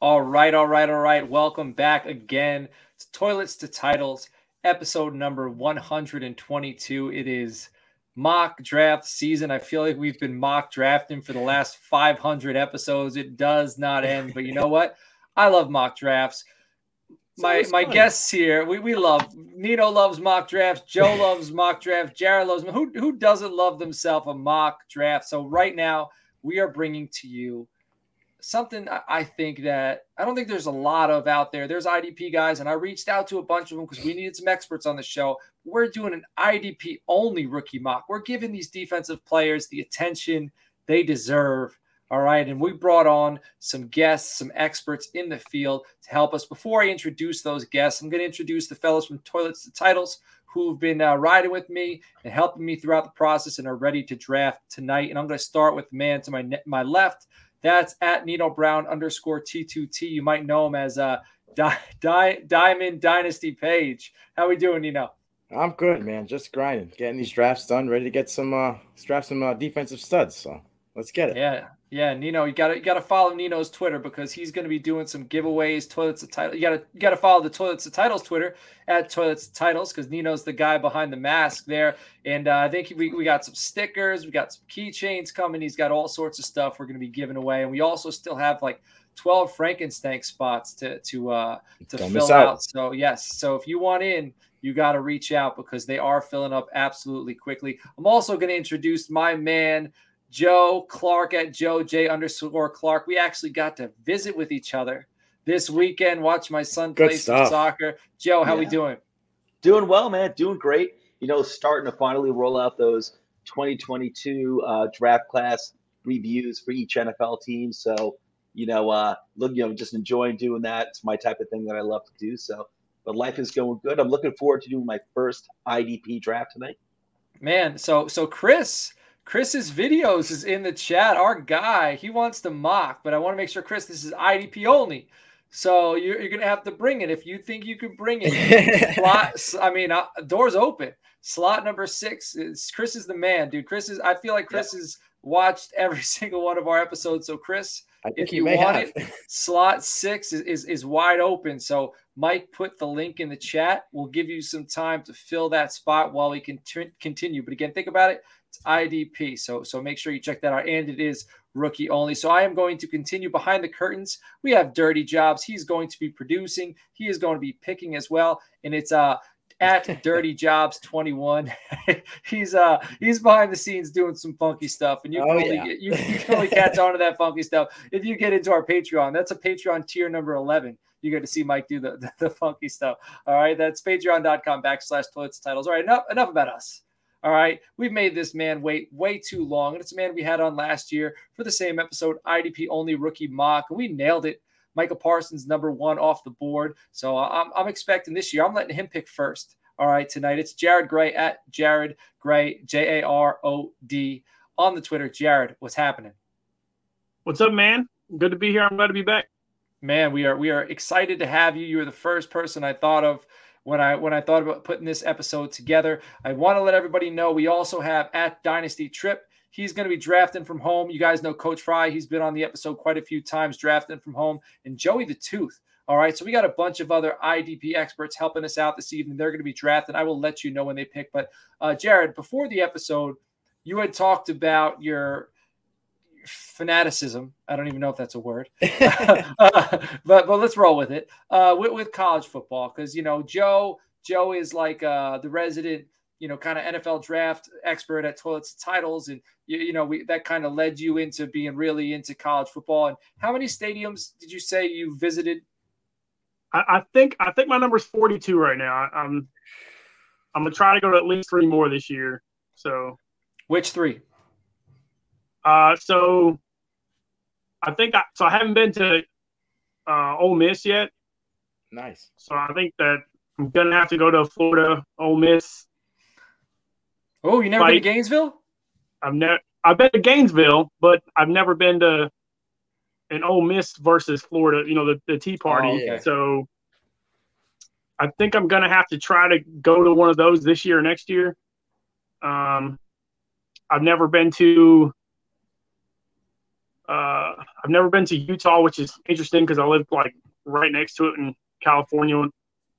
All right. Welcome back again. It's Toilets to Titles, episode number 122. It is mock draft season. I feel like we've been mock drafting for the last 500 episodes. It does not end, but you know what? I love mock drafts. My guests here, we love. Nino loves mock drafts. Joe loves mock drafts. Jared loves them. Who doesn't love themselves a mock draft? So right now we are bringing to you something I think that I don't think there's a lot of out there. There's IDP guys, and I reached out to a bunch of them because we needed some experts on the show. We're doing an IDP only rookie mock. We're giving these defensive players the attention they deserve. All right. And we brought on some guests, some experts in the field to help us. Before I introduce those guests, I'm going to introduce the fellows from Toilets to Titles who've been riding with me and helping me throughout the process and are ready to draft tonight. And I'm going to start with the man to my left. That's at Nino Brown _ T2T. You might know him as Diamond Dynasty Page. How we doing, Nino? I'm good, man. Just grinding, getting these drafts done, ready to get some defensive studs. So let's get it. Yeah. Nino, you gotta follow Nino's Twitter because he's gonna be doing some giveaways. Toilets of Titles. You gotta follow the Toilets of Titles Twitter at Toilets of Titles because Nino's the guy behind the mask there. And I think we got some stickers, we got some keychains coming. He's got all sorts of stuff we're gonna be giving away, and we also still have like 12 Frankenstank spots to fill out. So yes, so if you want in, you gotta reach out because they are filling up absolutely quickly. I'm also gonna introduce my man, Joe Clark at Joe J _ Clark. We actually got to visit with each other this weekend, watch my son play some soccer. Joe, how we doing? Doing well, man. Doing great. You know, starting to finally roll out those 2022 draft class reviews for each NFL team. So, just enjoying doing that. It's my type of thing that I love to do. So, but life is going good. I'm looking forward to doing my first IDP draft tonight. Man, so Chris's videos is in the chat. Our guy, he wants to mock, but I want to make sure, Chris, this is IDP only. So you're going to have to bring it. If you think you can bring it, doors open. Slot number 6. Chris is the man, dude. I feel like Chris has watched every single one of our episodes. So Chris, if you want it, slot 6 is wide open. So Mike put the link in the chat. We'll give you some time to fill that spot while we can continue. But again, think about it. It's IDP. So make sure you check that out. And it is rookie only. So I am going to continue behind the curtains. We have Dirty Jobs. He's going to be producing. He is going to be picking as well. And it's at Dirty Jobs 21. He's behind the scenes doing some funky stuff. And you can only catch on to that funky stuff if you get into our Patreon. That's a Patreon tier number 11. You get to see Mike do the funky stuff. All right. That's patreon.com / Toilets Titles. All right. Enough about us. All right, we've made this man wait way too long, and it's a man we had on last year for the same episode, IDP only rookie mock, and we nailed it. Michael Parsons, number 1 off the board, so I'm expecting this year. I'm letting him pick first. All right, tonight it's Jared Gray at Jared Gray, Jarod on the Twitter. Jared, what's happening? What's up, man? Good to be here. I'm glad to be back. Man, we are excited to have you. You were the first person I thought of when I thought about putting this episode together. I want to let everybody know we also have at Dynasty Trip. He's going to be drafting from home. You guys know Coach Fry. He's been on the episode quite a few times drafting from home. And Joey the Tooth. All right, so we got a bunch of other IDP experts helping us out this evening. They're going to be drafting. I will let you know when they pick. But, Jared, before the episode, you had talked about your fanaticism. I don't even know if that's a word, but let's roll with it with college football. Cause Joe is like the resident, kind of NFL draft expert at Toilets to Titles. And that kind of led you into being really into college football. And how many stadiums did you say you visited? I think my number's 42 right now. I'm going to try to go to at least 3 more this year. So which 3? So I haven't been to Ole Miss yet. Nice. So I think that I'm going to have to go to Florida, Ole Miss. Oh, you never been to Gainesville? I've been to Gainesville, but I've never been to an Ole Miss versus Florida, the Tea Party. Oh, yeah. So I think I'm going to have to try to go to one of those this year or next year. I've never been to I've never been to Utah, which is interesting because I live like right next to it in California,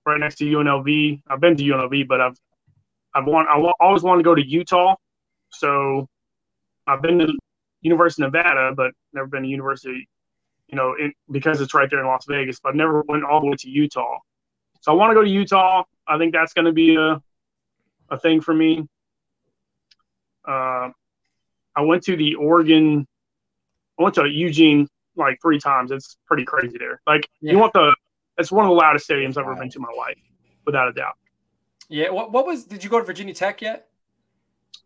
right next to UNLV. I've been to UNLV, but I always wanted to go to Utah. So I've been to University of Nevada, but never been to university, because it's right there in Las Vegas. But I've never went all the way to Utah. So I want to go to Utah. I think that's going to be a thing for me. I went to Eugene like 3 times. It's pretty crazy there. It's one of the loudest stadiums I've ever been to in my life, without a doubt. Yeah. Did you go to Virginia Tech yet?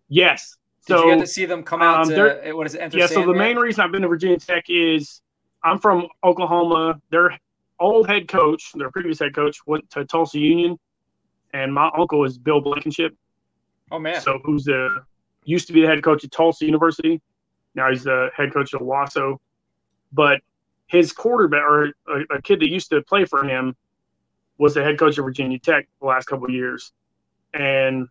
Yes. Did you get to see them come out to, what is it? So the main reason I've been to Virginia Tech is I'm from Oklahoma. Their old head coach, their previous head coach, went to Tulsa Union, and my uncle is Bill Blankenship. Oh, man. So who's used to be the head coach at Tulsa University. Now he's the head coach of Owasso. But his quarterback, or a kid that used to play for him, was the head coach of Virginia Tech the last couple of years. And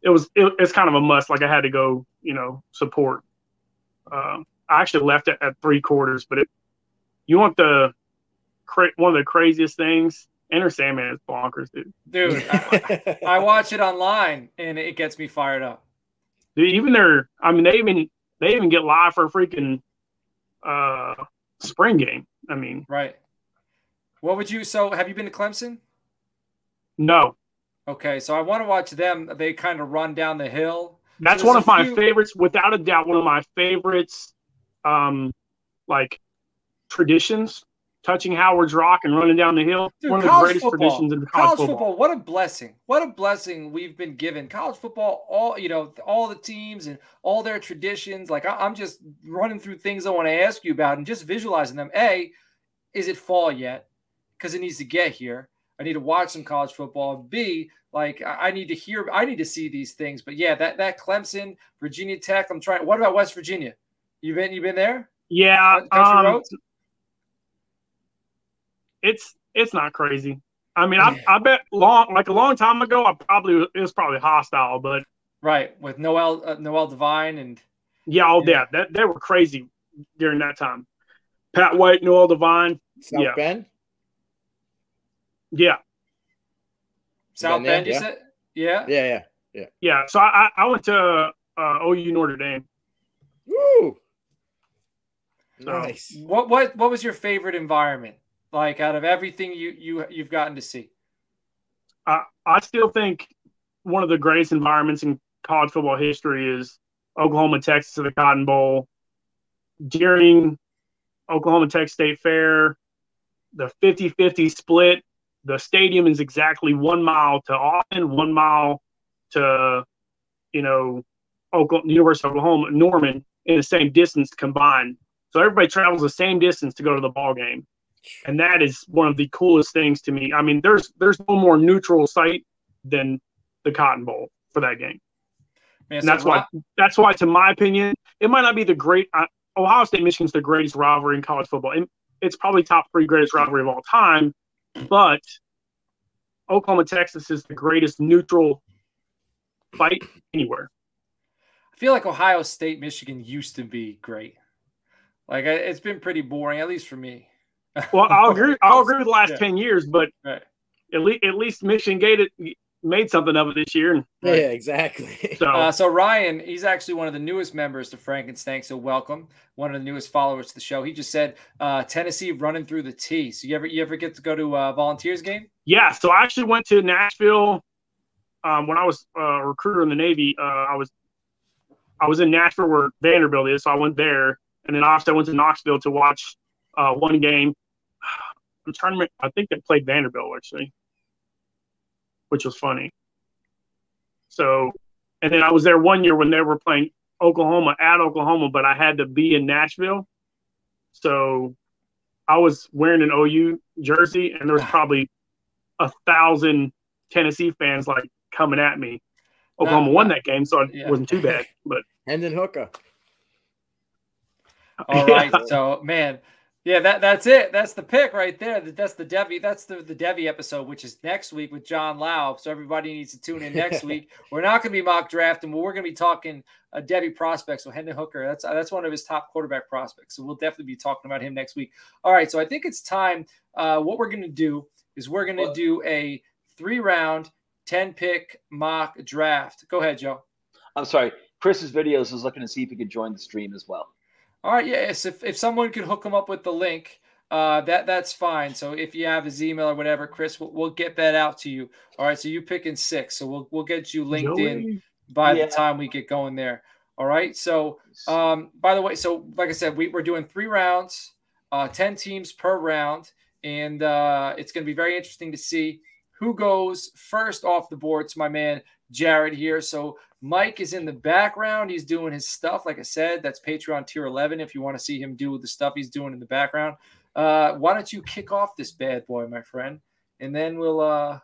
it's kind of a must. Like, I had to go, support. I actually left it at 3/4, but you want one of the craziest things. Enter Sandman is bonkers, dude. Dude, I watch it online, and it gets me fired up. Dude, they even get live for a freaking spring game. I mean, right. So have you been to Clemson? No. Okay, so I want to watch them. They kind of run down the hill. That's one of my favorites, without a doubt, one of my favorites, traditions, touching Howard's Rock and running down the hill. Dude, one of the greatest traditions in college football. What a blessing. What a blessing we've been given. College football, all the teams and all their traditions. Like, I'm just running through things I want to ask you about and just visualizing them. A, is it fall yet? Because it needs to get here. I need to watch some college football. B, I need to see these things. But yeah, that Clemson, Virginia Tech. I'm trying. What about West Virginia? You been there? Yeah. It's not crazy. I mean, yeah. I bet a long time ago, it was probably hostile, but right with Noel Devine and that they were crazy during that time. Pat White, Noel Devine, South Bend. Yeah. South Bend, you said? Yeah. Yeah. Yeah. So I went to OU Notre Dame. Woo. Nice. What was your favorite environment? Like, out of everything you've gotten to see? I still think one of the greatest environments in college football history is Oklahoma, Texas to the Cotton Bowl. During Oklahoma Tech State Fair, the 50-50 split, the stadium is exactly 1 mile to Austin, 1 mile to, University of Oklahoma, Norman, in the same distance combined. So everybody travels the same distance to go to the ball game. And that is one of the coolest things to me. I mean, there's no more neutral site than the Cotton Bowl for that game. Man, and that's why, to my opinion, it might not be the great – Ohio State, Michigan's the greatest rivalry in college football. And it's probably top 3 greatest rivalry of all time. But Oklahoma, Texas is the greatest neutral fight anywhere. I feel like Ohio State, Michigan used to be great. Like, it's been pretty boring, at least for me. Well, I'll agree with the last 10 years, but at least Michigan made something of it this year. Yeah, exactly. So Ryan, he's actually one of the newest members to Frankenstank, so welcome. One of the newest followers to the show. He just said Tennessee running through the T. So you ever get to go to a Volunteers game? Yeah, so I actually went to Nashville when I was a recruiter in the Navy. I was in Nashville where Vanderbilt is, so I went there. And then obviously I went to Knoxville to watch one game. I'm trying to remember. I think they played Vanderbilt, actually, which was funny. So, and then I was there 1 year when they were playing Oklahoma at Oklahoma, but I had to be in Nashville. So I was wearing an OU jersey, and there was probably 1,000 Tennessee fans coming at me. Oklahoma won that game, so it wasn't too bad. But Hendon Hooker. All right, so man. Yeah, that's it. That's the pick right there. That's the Devi. That's the Devi episode, which is next week with John Lau. So everybody needs to tune in next week. We're not going to be mock drafting, but we're going to be talking Devi prospects. So Hendon Hooker, that's one of his top quarterback prospects. So we'll definitely be talking about him next week. All right. So I think it's time. What we're going to do is we're going to do a 3-round, 10-pick mock draft. Go ahead, Joe. I'm sorry. Chris's videos was looking to see if he could join the stream as well. All right, yes. If someone could hook him up with the link, that's fine. So if you have his email or whatever, Chris, we'll get that out to you. All right, so you're picking 6, so we'll get you linked in by the time we get going there. All right. So by the way, so like I said, we're doing 3 rounds, 10 teams per round, and it's going to be very interesting to see who goes first off the board. To my man Jared here. So Mike is in the background. He's doing his stuff. Like I said, that's Patreon tier 11. If you want to see him do the stuff he's doing in the background, why don't you kick off this bad boy, my friend, and then we'll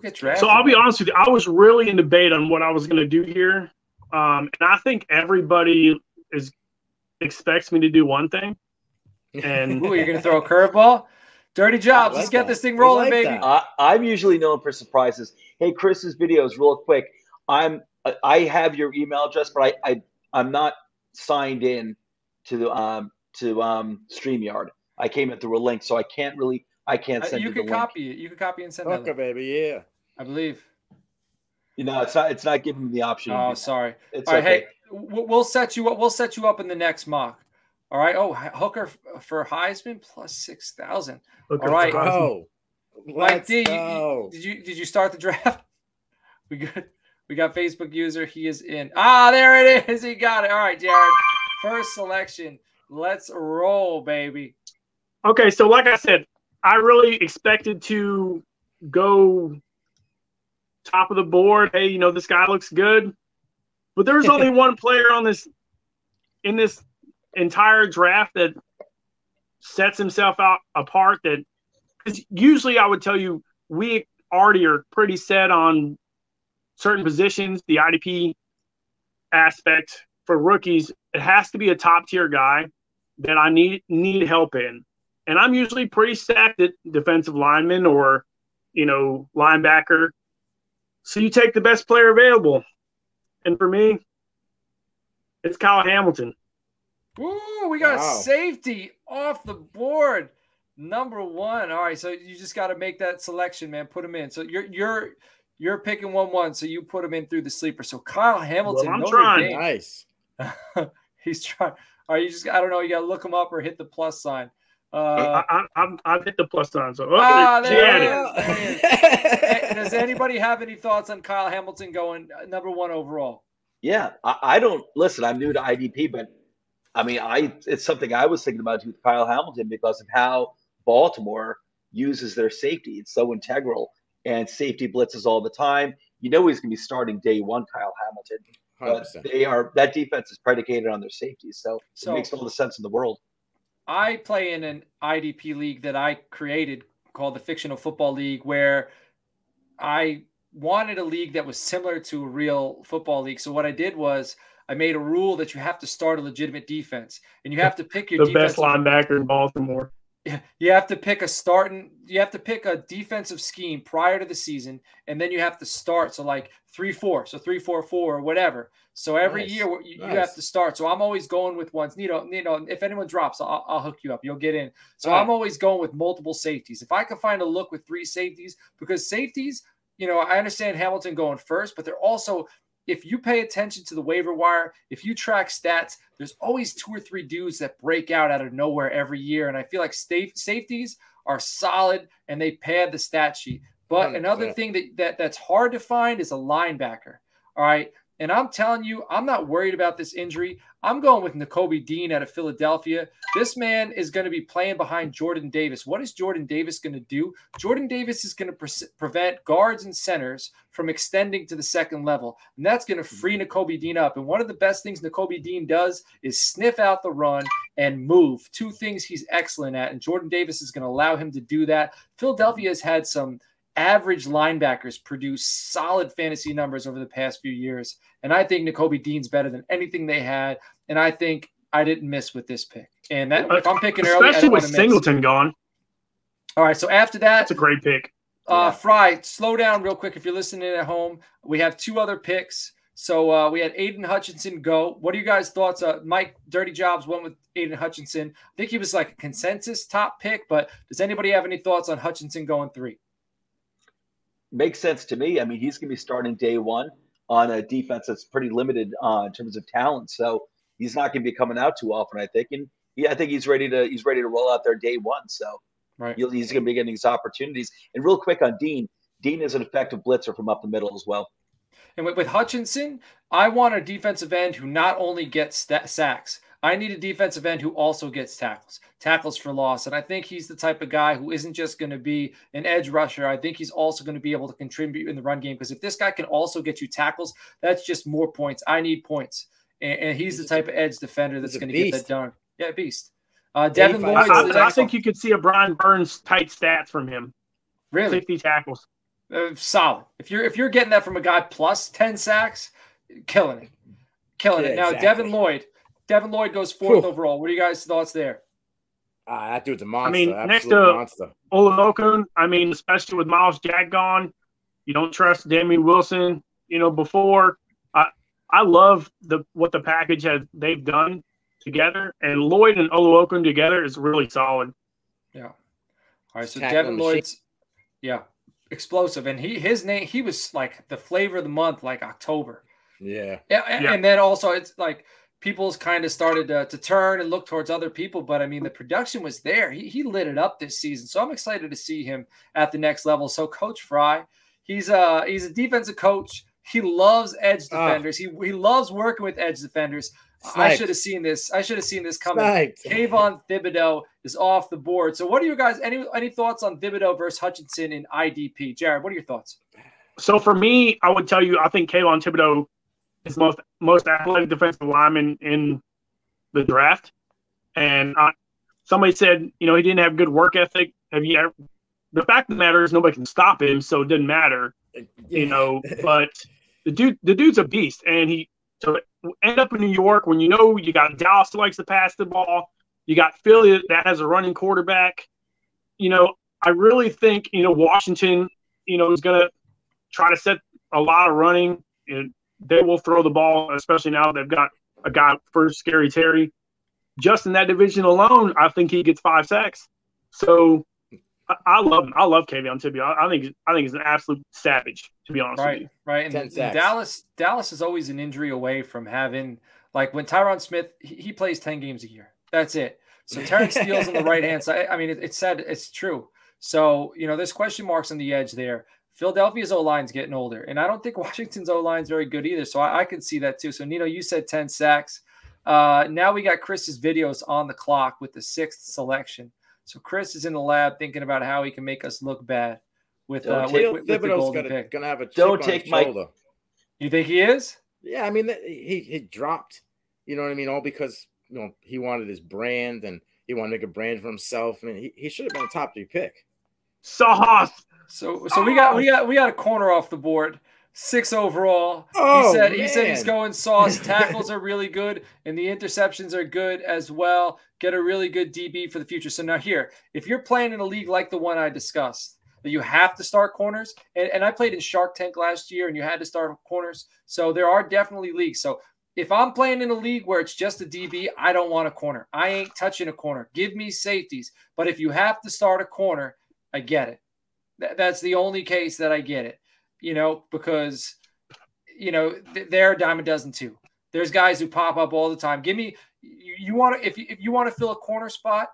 get drafted. So I'll be honest with you. I was really in debate on what I was going to do here, and I think everybody expects me to do one thing. And ooh, you're going to throw a curveball. Dirty jobs. Let's get this thing rolling, baby. I'm usually known for surprises. Hey, Chris's videos, real quick. I have your email address, but I'm not signed in to StreamYard. I came in through a link, so I can't send you the link. You can copy and send it. Okay, baby, yeah. I believe. You know, it's not giving me the option. Oh, sorry. It's all right, okay. Hey, we'll set you up. We'll set you up in the next mock. All right. Oh, Hooker for Heisman plus 6,000. All right. Oh, Mike D, did you start the draft? We good. We got Facebook user. He is in. Ah, there it is. He got it. All right, Jared. First selection. Let's roll, baby. Okay. So, like I said, I really expected to go top of the board. Hey, you know, this guy looks good, but there was only one player in this entire draft that sets himself out apart. That because usually I would tell you we already are pretty set on certain positions, the IDP aspect for rookies. It has to be a top tier guy that I need help in, and I'm usually pretty stacked at defensive lineman or linebacker. So you take the best player available, and for me, it's Kyle Hamilton. Ooh, we got safety off the board, number 1. All right, so you just got to make that selection, man. Put him in. So you're picking 1-1, so you put him in through the sleeper. So Kyle Hamilton, well, I'm trying. Nice. He's trying. All right, I don't know. You got to look him up or hit the plus sign. I've hit the plus sign. So there it is. Does anybody have any thoughts on Kyle Hamilton going number 1 overall? Yeah, I don't listen. I'm new to IDP, but. I mean, it's something I was thinking about with Kyle Hamilton because of how Baltimore uses their safety. It's so integral, and safety blitzes all the time. You know he's going to be starting day 1, Kyle Hamilton. But 100%. That defense is predicated on their safety, so it makes all the sense in the world. I play in an IDP league that I created called the Fictional Football League, where I wanted a league that was similar to a real football league. So what I did was – I made a rule that you have to start a legitimate defense, and you have to pick your best linebacker in Baltimore. You have to pick a defensive scheme prior to the season, and then you have to start. So like 3-4, so 3-4-4 or whatever. So every year you have to start. So I'm always going with ones. Nino, if anyone drops, I'll hook you up. You'll get in. So I'm always going with multiple safeties. If I can find a look with 3 safeties, because safeties, I understand Hamilton going first, but they're also – if you pay attention to the waiver wire, if you track stats, there's always 2 or 3 dudes that break out of nowhere every year. And I feel like safeties are solid and they pad the stat sheet. But another thing that's hard to find is a linebacker. All right. And I'm telling you, I'm not worried about this injury. I'm going with Nakobe Dean out of Philadelphia. This man is going to be playing behind Jordan Davis. What is Jordan Davis going to do? Jordan Davis is going to prevent guards and centers from extending to the second level, and that's going to free Nakobe Dean up. And one of the best things Nakobe Dean does is sniff out the run and move. 2 things he's excellent at, and Jordan Davis is going to allow him to do that. Philadelphia has had some average linebackers produce solid fantasy numbers over the past few years. And I think Nakobe Dean's better than anything they had. And I think I didn't miss with this pick. And that, if I'm picking early, especially with Singleton gone. All right, so after that, that's a great pick. Fry, slow down real quick if you're listening at home. We have two other picks. So we had Aiden Hutchinson go. What are you guys' thoughts? Mike Dirty Jobs went with Aiden Hutchinson. I think he was like a consensus top pick, but does anybody have any thoughts on Hutchinson going 3? Makes sense to me. I mean, he's going to be starting day one on a defense that's pretty limited in terms of talent. So he's not going to be coming out too often, I think. And yeah, I think he's ready to roll out there day one. So right. He's going to be getting his opportunities. And real quick on Dean. Dean is an effective blitzer from up the middle as well. And with Hutchinson, I want a defensive end who not only gets sacks, I need a defensive end who also gets tackles for loss. And I think he's the type of guy who isn't just going to be an edge rusher. I think he's also going to be able to contribute in the run game, because if this guy can also get you tackles, that's just more points. I need points. And he's the type of edge defender that's going to get that done. Yeah, beast. Devin Lloyd. I think you could see a Brian Burns type stats from him. Really? 50 tackles. Solid. If you're getting that from a guy plus 10 sacks, killing it. Yeah, now, exactly. Devin Lloyd goes 4th overall. What are you guys' thoughts there? That dude's a monster. I mean, next to Olomoucan, I mean, especially with Miles Jack gone, you don't trust Damian Wilson. You know, before I love what the package has they've done together, and Lloyd and Olomoucan together is really solid. Yeah. All right, so Devin Lloyd's explosive, and his name was like the flavor of the month, like October. Yeah. And then also it's like people's kind of started to turn and look towards other people. But, I mean, the production was there. He lit it up this season. So I'm excited to see him at the next level. So Coach Fry, he's a defensive coach. He loves edge defenders. He loves working with edge defenders. Sniped. I should have seen this coming. Kayvon Thibodeaux is off the board. So what are you guys – any thoughts on Thibodeaux versus Hutchinson in IDP? Jared, what are your thoughts? So for me, I would tell you I think Kayvon Thibodeaux is most athletic defensive lineman in the draft. And somebody said, you know, he didn't have good work ethic. The fact of the matter is nobody can stop him, so it didn't matter, you know. But the dude's a beast, and so end up in New York when you know you got Dallas who likes to pass the ball, you got Philly that has a running quarterback. You know, I really think, you know, Washington, you know, is going to try to set a lot of running, and they will throw the ball, especially now they've got a guy for Scary Terry. Just in that division alone, I think he gets 5 sacks. So I love him. I love Kayvon Thibodeaux. I think he's an absolute savage, to be honest with you. Right. And Dallas is always an injury away from having, like, when Tyron Smith, he plays 10 games a year. That's it. So Terrence Steele's on the right-hand side. I mean, it's sad. It's true. So, you know, there's question marks on the edge there. Philadelphia's O-line's getting older, and I don't think Washington's O-line's very good either, so I can see that too. So, Nino, you said 10 sacks. Now we got Chris's videos on the clock with the 6th selection. So Chris is in the lab thinking about how he can make us look bad with the golden pick. Going to have a chip on his shoulder. You think he is? Yeah, I mean, he dropped, you know what I mean, all because, you know, he wanted his brand and he wanted to make a brand for himself. I mean, he should have been a top 3 pick. Sauce. So we got a corner off the board, 6 overall. Oh, he said he's going Sauce. Tackles are really good, and the interceptions are good as well. Get a really good DB for the future. So now here, if you're playing in a league like the one I discussed, that you have to start corners, and I played in Shark Tank last year, and you had to start corners. So there are definitely leagues. So if I'm playing in a league where it's just a DB, I don't want a corner. I ain't touching a corner. Give me safeties. But if you have to start a corner, I get it. That's the only case that I get it, you know, because, you know, they're a dime a dozen too. There's guys who pop up all the time. Give me, if you want to fill a corner spot,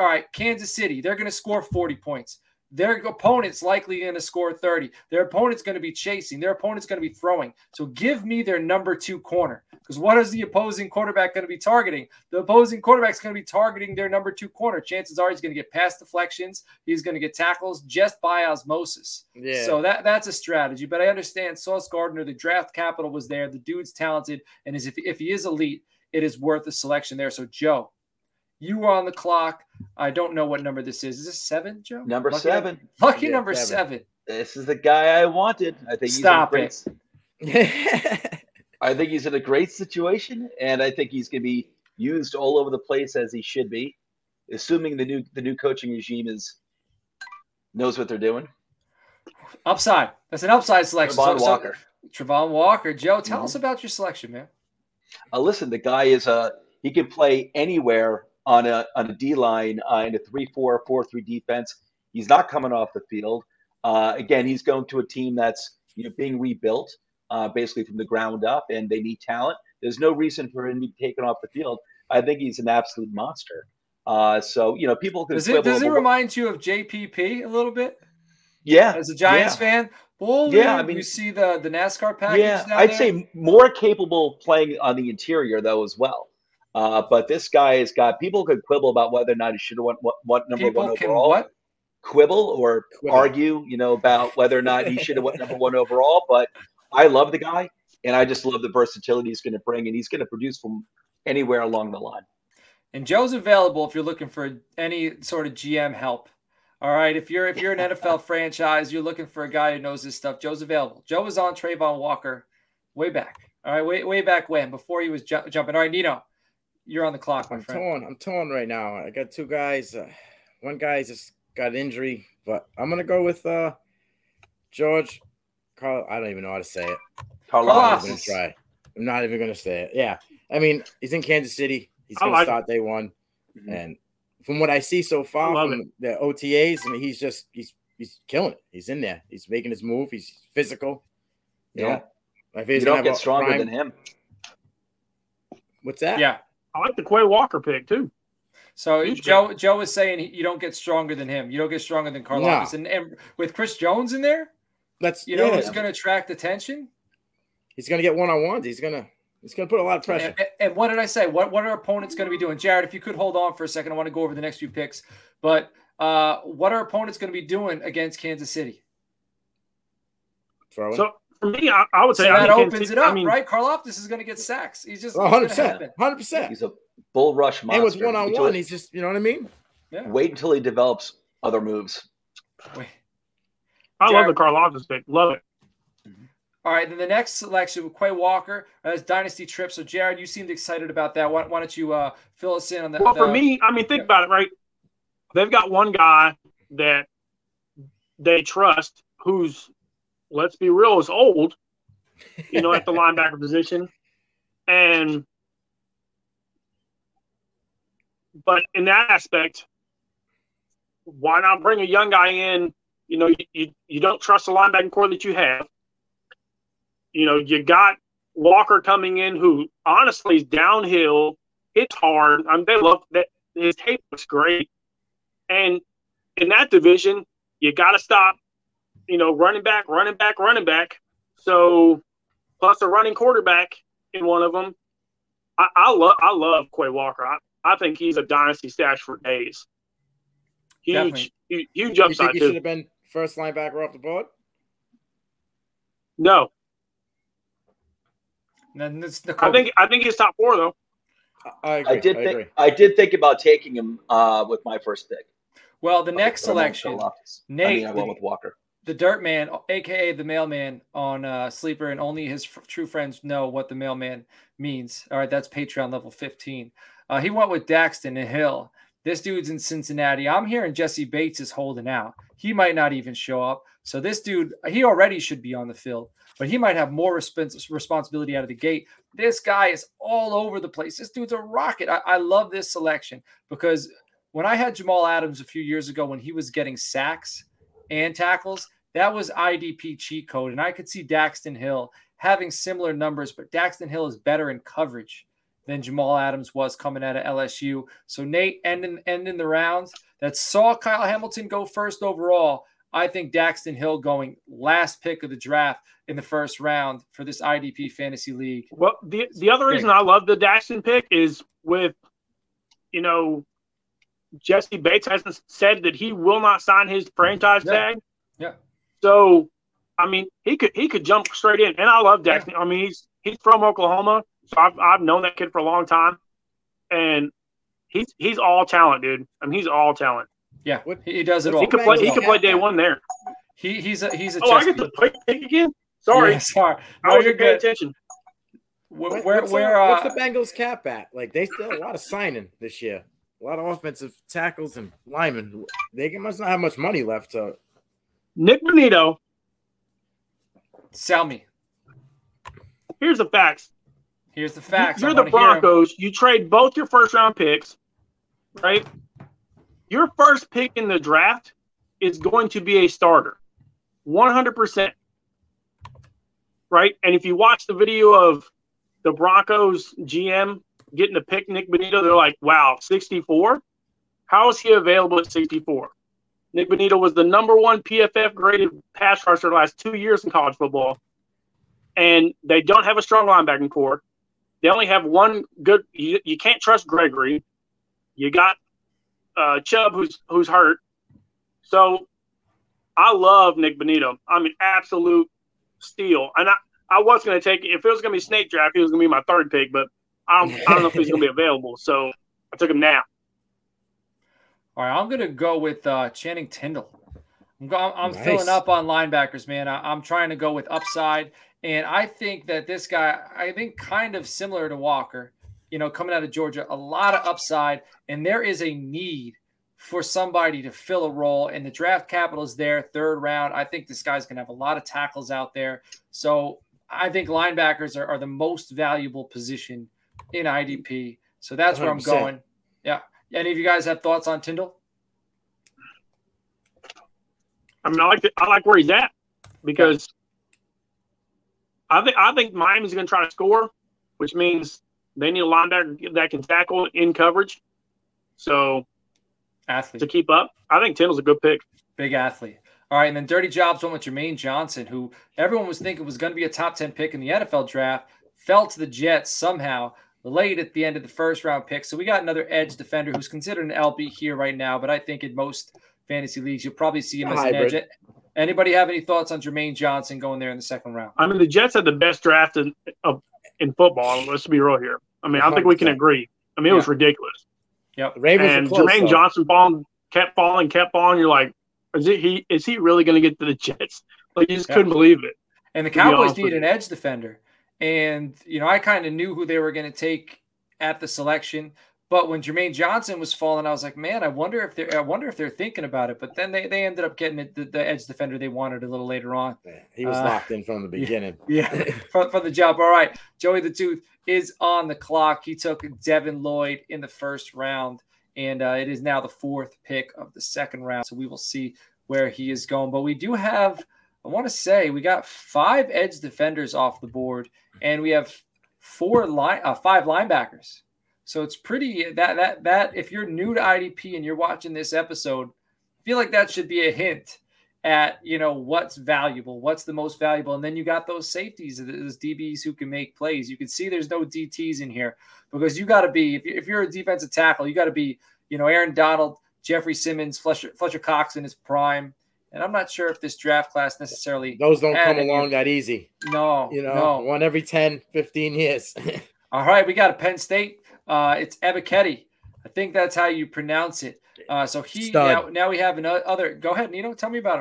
all right, Kansas City, they're going to score 40 points. Their opponent's likely going to score 30. Their opponent's going to be chasing. Their opponent's going to be throwing. So give me their number 2 corner, because what is the opposing quarterback going to be targeting? The opposing quarterback's going to be targeting their number 2 corner. Chances are he's going to get pass deflections. He's going to get tackles just by osmosis. Yeah. So that's a strategy. But I understand Sauce Gardner, the draft capital was there. The dude's talented. And if he is elite, it is worth a selection there. So, Joe, you were on the clock. I don't know what number this is. Is this 7, Joe? Number lucky 7. Number 7. This is the guy I wanted. I think I think he's in a great situation, and I think he's going to be used all over the place as he should be, assuming the new coaching regime knows what they're doing. Upside. That's an upside selection. Travon Walker. Joe, tell us about your selection, man. Listen, the guy is he can play anywhere on a D-line in a 3-4, 4-3 defense. He's not coming off the field. Again, he's going to a team that's being rebuilt basically from the ground up, and they need talent. There's no reason for him to be taken off the field. I think he's an absolute monster. So people can. Does it remind you of JPP a little bit? Yeah, as a Giants fan, you see the NASCAR package. Yeah, I'd say more capable playing on the interior though as well. But this guy has got people could quibble about whether or not he should have won what number people one overall. What? Quibble. Argue, about whether or not he should have won number one overall. But I love the guy, and I just love the versatility he's going to bring, and he's going to produce from anywhere along the line. And Joe's available if you're looking for any sort of GM help. All right, if you're an NFL franchise, you're looking for a guy who knows his stuff. Joe's available. Joe was on Travon Walker way back. All right, way back when, before he was jumping. All right, Nino, you're on the clock, my friend. I'm torn right now. I got two guys. One guy just got injury, but I'm gonna go with George. I don't even know how to say it. Karlaftis. I'm not even gonna say it. Yeah, I mean he's in Kansas City. He's gonna start day one, and. From what I see so far from the OTAs, I mean, he's killing it. He's in there. He's making his move. He's physical. You don't get stronger than him. What's that? Yeah, I like the Quay Walker pick too. So Joe is saying you don't get stronger than him. You don't get stronger than Karlaftis, and with Chris Jones in there, it's going to attract attention. He's going to get one-on-ones. It's going to put a lot of pressure. And what did I say? What are opponents going to be doing? Jared, if you could hold on for a second, I want to go over the next few picks. But what are opponents going to be doing against Kansas City? So for me, I would say that opens it up, right? Karlaftis is going to get sacks. He's just 100%. He's a bull rush monster. And with one-on-one, he's just, you know what I mean? Yeah. Wait until he develops other moves. I love the Karlaftis pick. Love it. All right, then the next selection, Quay Walker, as Dynasty Trip. So, Jared, you seemed excited about that. Why don't you fill us in on that? Well, for me, I mean, think about it, right? They've got one guy that they trust who's, let's be real, is old, at the linebacker position. But in that aspect, why not bring a young guy in? You don't trust the linebacking core that you have. You got Walker coming in, who honestly is downhill, hits hard. I mean, they love that. His tape looks great. And in that division, you got to stop, running back. So, plus a running quarterback in one of them. I love Quay Walker. I think he's a dynasty stash for days. Huge upside. You think he should have been first linebacker off the board? No. I think he's top four though. I did think about taking him with my first pick. Well, the next selection, Nate. I went with Walker, the Dirt Man, aka the Mailman, on Sleeper, and only his true friends know what the Mailman means. All right, that's Patreon level 15. He went with Daxton Hill. This dude's in Cincinnati. I'm hearing Jesse Bates is holding out. He might not even show up. So this dude, he already should be on the field, but he might have more responsibility out of the gate. This guy is all over the place. This dude's a rocket. I love this selection because when I had Jamal Adams a few years ago when he was getting sacks and tackles, that was IDP cheat code, and I could see Daxton Hill having similar numbers, but Daxton Hill is better in coverage than Jamal Adams was coming out of LSU. So, Nate, ending the rounds, that saw Kyle Hamilton go first overall. I think Daxton Hill going last pick of the draft in the first round for this IDP fantasy league. Well, the other reason I love the Daxton pick is with, Jesse Bates hasn't said that he will not sign his franchise tag. Yeah. So, I mean, he could jump straight in, and I love Daxton. Yeah. I mean, he's from Oklahoma, so I've known that kid for a long time, and he's all talent, dude. I mean, he's all talent. Yeah, he does it all. He could play day one there. He's a. I get to play again. Sorry, no, you're good. Attention. What's the Bengals cap at? Like, they still have a lot of signing this year. A lot of offensive tackles and linemen. They must not have much money left. So. Nik Bonitto. Sell me. Here's the facts. Here's the facts. You're the Broncos. You trade both your first-round picks, right? Your first pick in the draft is going to be a starter, 100%, right? And if you watch the video of the Broncos GM getting to pick Nik Bonitto, they're like, wow, 64? How is he available at 64? Nik Bonitto was the number one PFF-graded pass rusher the last 2 years in college football, and they don't have a strong linebacking core. They only have one good – you can't trust Gregory. You got Chubb, who's hurt. So I love Nik Bonitto. I'm an absolute steal. And I was going to take – if it was going to be snake draft, he was going to be my third pick, but I don't know if he's going to be available. So I took him now. All right, I'm going to go with Channing Tindall. I'm nice. Filling up on linebackers, man. I'm trying to go with upside. And I think that this guy, I think kind of similar to Walker, you know, coming out of Georgia, a lot of upside. And there is a need for somebody to fill a role. And the draft capital is there, third round. I think this guy's going to have a lot of tackles out there. So I think linebackers are the most valuable position in IDP. So that's 100%. Where I'm going. Yeah. Any of you guys have thoughts on Tindall? I mean, I like where he's at because I think Miami's going to try to score, which means they need a linebacker that can tackle in coverage. So, athlete to keep up. I think Tindall's a good pick. Big athlete. All right, and then Dirty Jobs went with Jermaine Johnson, who everyone was thinking was going to be a top 10 pick in the NFL draft, fell to the Jets somehow. Late at the end of the first-round pick. So we got another edge defender who's considered an LB here right now, but I think in most fantasy leagues you'll probably see him as an edge. Anybody have any thoughts on Jermaine Johnson going there in the second round? I mean, the Jets had the best draft in football. Let's be real here. I mean, I think we can agree. I mean, it was ridiculous. Yep. And close, Jermaine Johnson kept falling. You're like, is he really going to get to the Jets? Like, you just couldn't believe it. And the Cowboys need an edge defender. And, you know, I kind of knew who they were going to take at the selection. But when Jermaine Johnson was falling, I was like, man, I wonder if they're thinking about it. But then they ended up getting the edge defender they wanted a little later on. Yeah, he was locked in from the beginning. Yeah, from the jump. All right. Joey the Tooth is on the clock. He took Devin Lloyd in the first round. And it is now the fourth pick of the second round. So we will see where he is going. But we do have – I want to say we got 5 edge defenders off the board, and we have 5 linebackers. So it's pretty that if you're new to IDP and you're watching this episode, I feel like that should be a hint at, you know, what's valuable, what's the most valuable. And then you got those safeties, those DBs who can make plays. You can see there's no DTs in here because you got to be, if you're a defensive tackle, you got to be, you know, Aaron Donald, Jeffrey Simmons, Fletcher Cox in his prime. And I'm not sure if this draft class necessarily – those don't come along that easy. No, you know, no. One every 10, 15 years. All right, we got a Penn State. It's Ebiketie. I think that's how you pronounce it. So he – now we have another – go ahead, Nino. Tell me about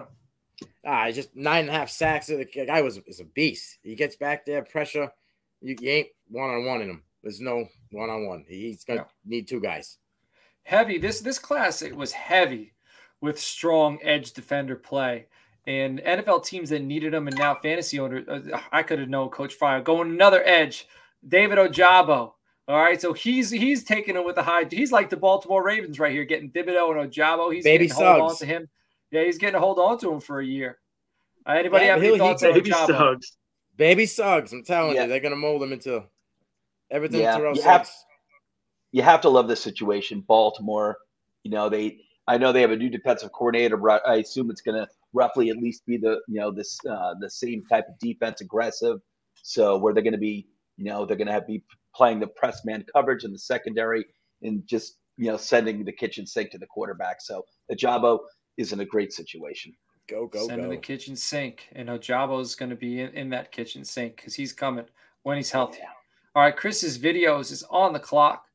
him. Just 9.5 sacks. The guy is a beast. He gets back there, pressure. You ain't one-on-one in him. There's no one-on-one. He's going to need two guys. Heavy. This class, it was heavy with strong edge defender play and NFL teams that needed them. And now fantasy owners, I could have known Coach Fryer going another edge, David Ojabo. All right. So he's taking it with a high. He's like the Baltimore Ravens right here, getting Thibodeaux and Ojabo. He's getting hold on to him. Yeah. He's getting a hold on to him for a year. Anybody have any thoughts on Ojabo? Baby Suggs. I'm telling you, they're going to mold him into everything. Yeah. You have to love this situation. Baltimore, you know, I know they have a new defensive coordinator, but I assume it's going to roughly at least be the same type of defense, aggressive. So where they're going to be, you know, they're going to be playing the press man coverage in the secondary and just, you know, sending the kitchen sink to the quarterback. So Ojabo is in a great situation. Go. Send the kitchen sink, and Ojabo is going to be in that kitchen sink because he's coming when he's healthy. Yeah. All right, Chris's videos is on the clock.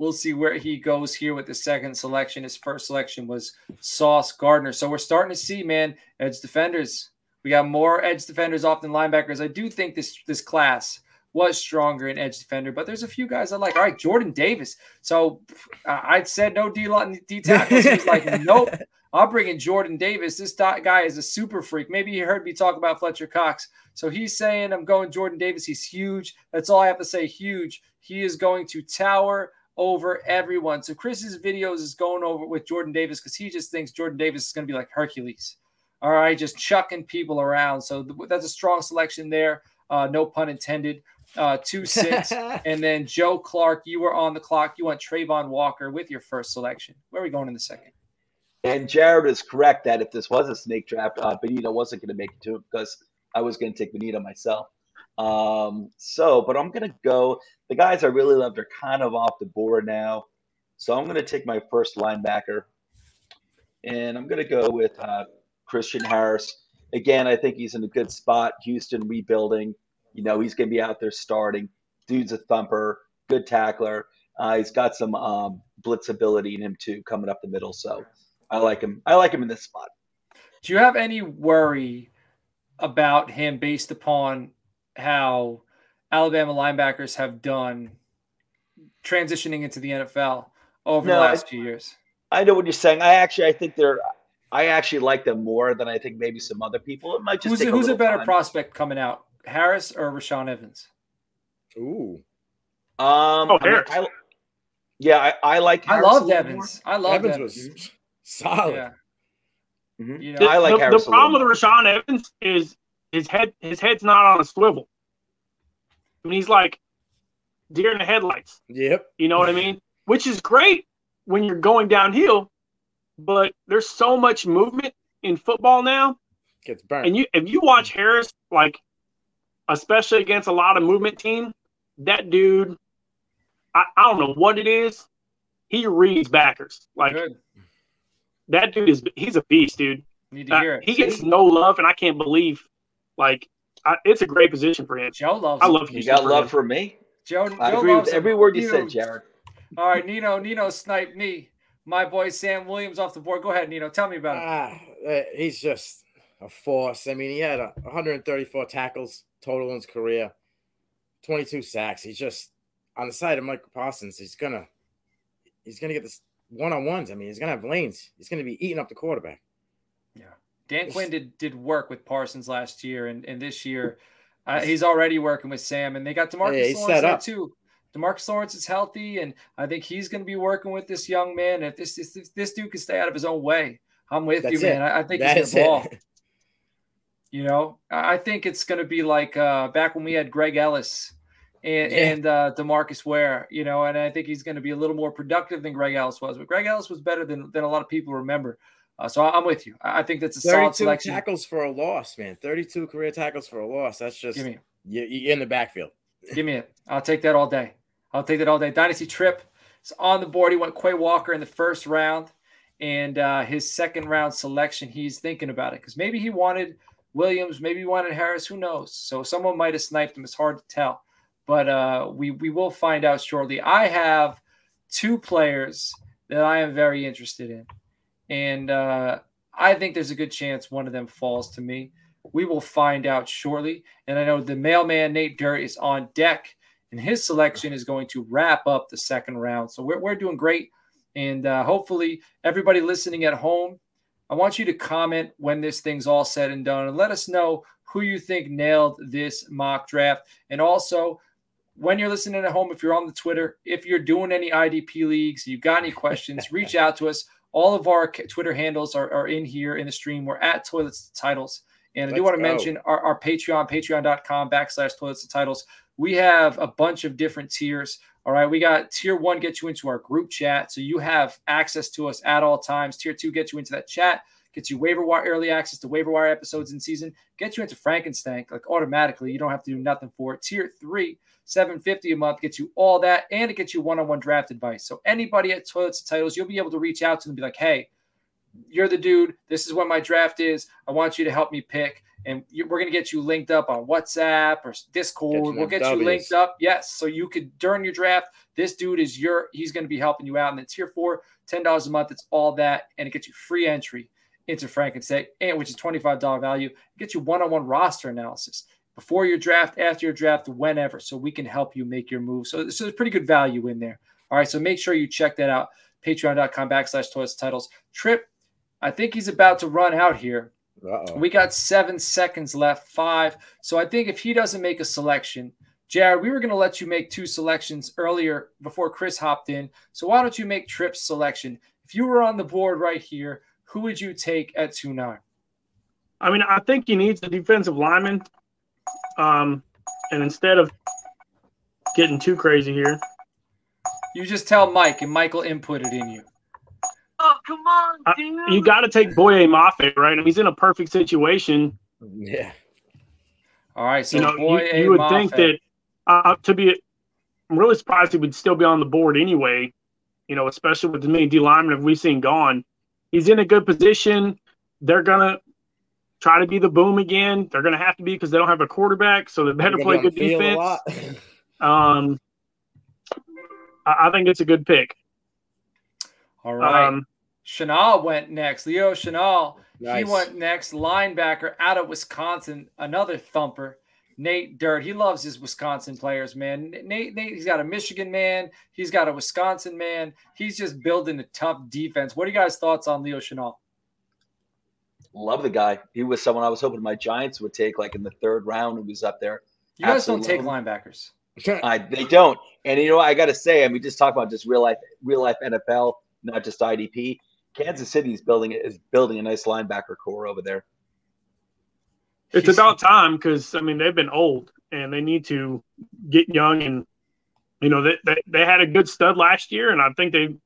We'll see where he goes here with the second selection. His first selection was Sauce Gardner. So we're starting to see, man, edge defenders. We got more edge defenders off than linebackers. I do think this class was stronger in edge defender, but there's a few guys I like. All right, Jordan Davis. So I said no D-line, D-tackles. He was like, nope, I'm bringing Jordan Davis. This guy is a super freak. Maybe you heard me talk about Fletcher Cox. So he's saying I'm going Jordan Davis. He's huge. That's all I have to say, huge. He is going to tower over everyone. So Chris's videos is going over with Jordan Davis because he just thinks Jordan Davis is going to be like Hercules. All right, just chucking people around. So that's a strong selection there. No pun intended. 2-6. And then Joe Clark, you were on the clock. You want Travon Walker with your first selection. Where are we going in the second? And Jared is correct that if this was a snake draft, Bonitto wasn't going to make it to it because I was going to take Bonitto myself. But I'm going to go. The guys I really loved are kind of off the board now. So I'm going to take my first linebacker. And I'm going to go with Christian Harris. Again, I think he's in a good spot. Houston rebuilding. You know, he's going to be out there starting. Dude's a thumper, good tackler. He's got some blitz ability in him, too, coming up the middle. So I like him. I like him in this spot. Do you have any worry about him based upon how Alabama linebackers have done transitioning into the NFL over the last few years? I know what you're saying. I actually like them more than I think maybe some other people. It might just who's a better prospect coming out, Harris or Rashaan Evans? Ooh. Harris. I like Harris. I loved Evans. I loved Evans was solid. Yeah. Mm-hmm. You know, I like Harris. The problem with Rashaan Evans is his head's not on a swivel. I mean, he's like deer in the headlights. Yep. You know what I mean? Which is great when you're going downhill. But there's so much movement in football now. Gets burnt. And if you watch Harris, like, especially against a lot of movement team, that dude, I don't know what it is. He reads backers. Like, good. That dude he's a beast, dude. Need to hear it. He gets no love, and I can't believe, like, it's a great position for him. Joe loves him. I love him. You got love for me? Joe agree with every word you said, Jared. All right, Nino sniped me. My boy Sam Williams off the board. Go ahead, Nino. Tell me about him. He's just a force. I mean, he had 134 tackles total in his career, 22 sacks. He's just on the side of Michael Parsons. He's gonna get this one-on-ones. I mean, he's gonna have lanes. He's gonna be eating up the quarterback. Yeah, Dan Quinn did work with Parsons last year, and this year he's already working with Sam, and they got DeMarcus Lawrence there too. DeMarcus Lawrence is healthy, and I think he's going to be working with this young man. If this dude can stay out of his own way, I'm with you, man. I think he's going to ball. You know, I think it's going to be like back when we had Greg Ellis and DeMarcus Ware, you know, and I think he's going to be a little more productive than Greg Ellis was. But Greg Ellis was better than a lot of people remember. So I'm with you. I think that's a solid selection. 32 tackles for a loss, man. 32 career tackles for a loss. That's just you're in the backfield. Give me it. I'll take that all day. Dynasty Trip is on the board. He went Quay Walker in the first round, and his second round selection, he's thinking about it because maybe he wanted Williams, maybe he wanted Harris, who knows? So someone might have sniped him. It's hard to tell, but we will find out shortly. I have two players that I am very interested in, and I think there's a good chance one of them falls to me. We will find out shortly, and I know the mailman Nate Dirt is on deck. And his selection is going to wrap up the second round. So we're doing great. And hopefully everybody listening at home, I want you to comment when this thing's all said and done and let us know who you think nailed this mock draft. And also, when you're listening at home, if you're on the Twitter, if you're doing any IDP leagues, you've got any questions, reach out to us. All of our Twitter handles are in here in the stream. We're at Toilets to Titles. And I do want to mention our Patreon, patreon.com/Toilets to Titles. We have a bunch of different tiers. All right. We got tier 1 gets you into our group chat. So you have access to us at all times. Tier 2 gets you into that chat, gets you waiver wire early access to waiver wire episodes in season, gets you into Frankenstank like automatically. You don't have to do nothing for it. Tier 3, $7.50 a month, gets you all that, and it gets you one-on-one draft advice. So anybody at Toilets to Titles, you'll be able to reach out to them and be like, hey, you're the dude. This is what my draft is. I want you to help me pick. And we're going to get you linked up on WhatsApp or Discord. We'll get you linked up. Yes. So you could, during your draft, this dude is he's going to be helping you out. And then tier 4, $10 a month. It's all that. And it gets you free entry into Frankenstein, which is $25 value. It gets you one-on-one roster analysis. before your draft, after your draft, whenever. So we can help you make your move. So this is pretty good value in there. All right. So make sure you check that out. Patreon.com/ToiletsTitles. Tripp, I think he's about to run out here. Uh-oh. We got 7 seconds left, 5. So I think if he doesn't make a selection, Jared, we were going to let you make 2 selections earlier before Chris hopped in. So why don't you make Tripp's selection? If you were on the board right here, who would you take at 2-9? I mean, I think he needs a defensive lineman. And instead of getting too crazy here, you just tell Mike, and Mike will input it in you. Oh, come on, dude. You got to take Boye Mafe, right? I mean, he's in a perfect situation. Yeah. All right, so you would Mafe. Think that I'm really surprised he would still be on the board anyway, you know, especially with as many D linemen we've seen gone. He's in a good position. They're going to try to be the boom again. They're going to have to be because they don't have a quarterback, so they better play good defense. I think it's a good pick. All right. Chenal went next. Leo Chenal. Nice. He went next. Linebacker out of Wisconsin. Another thumper. Nate Dirt. He loves his Wisconsin players, man. Nate, he's got a Michigan man. He's got a Wisconsin man. He's just building a tough defense. What are you guys' thoughts on Leo Chenal? Love the guy. He was someone I was hoping my Giants would take, like in the 3rd round. He was up there. You guys don't take linebackers. They don't. And, you know, I got to say, I mean, just talk about just real life NFL, not just IDP. Kansas City is building a nice linebacker core over there. It's about time because, I mean, they've been old and they need to get young. And, you know, they had a good stud last year, and I think they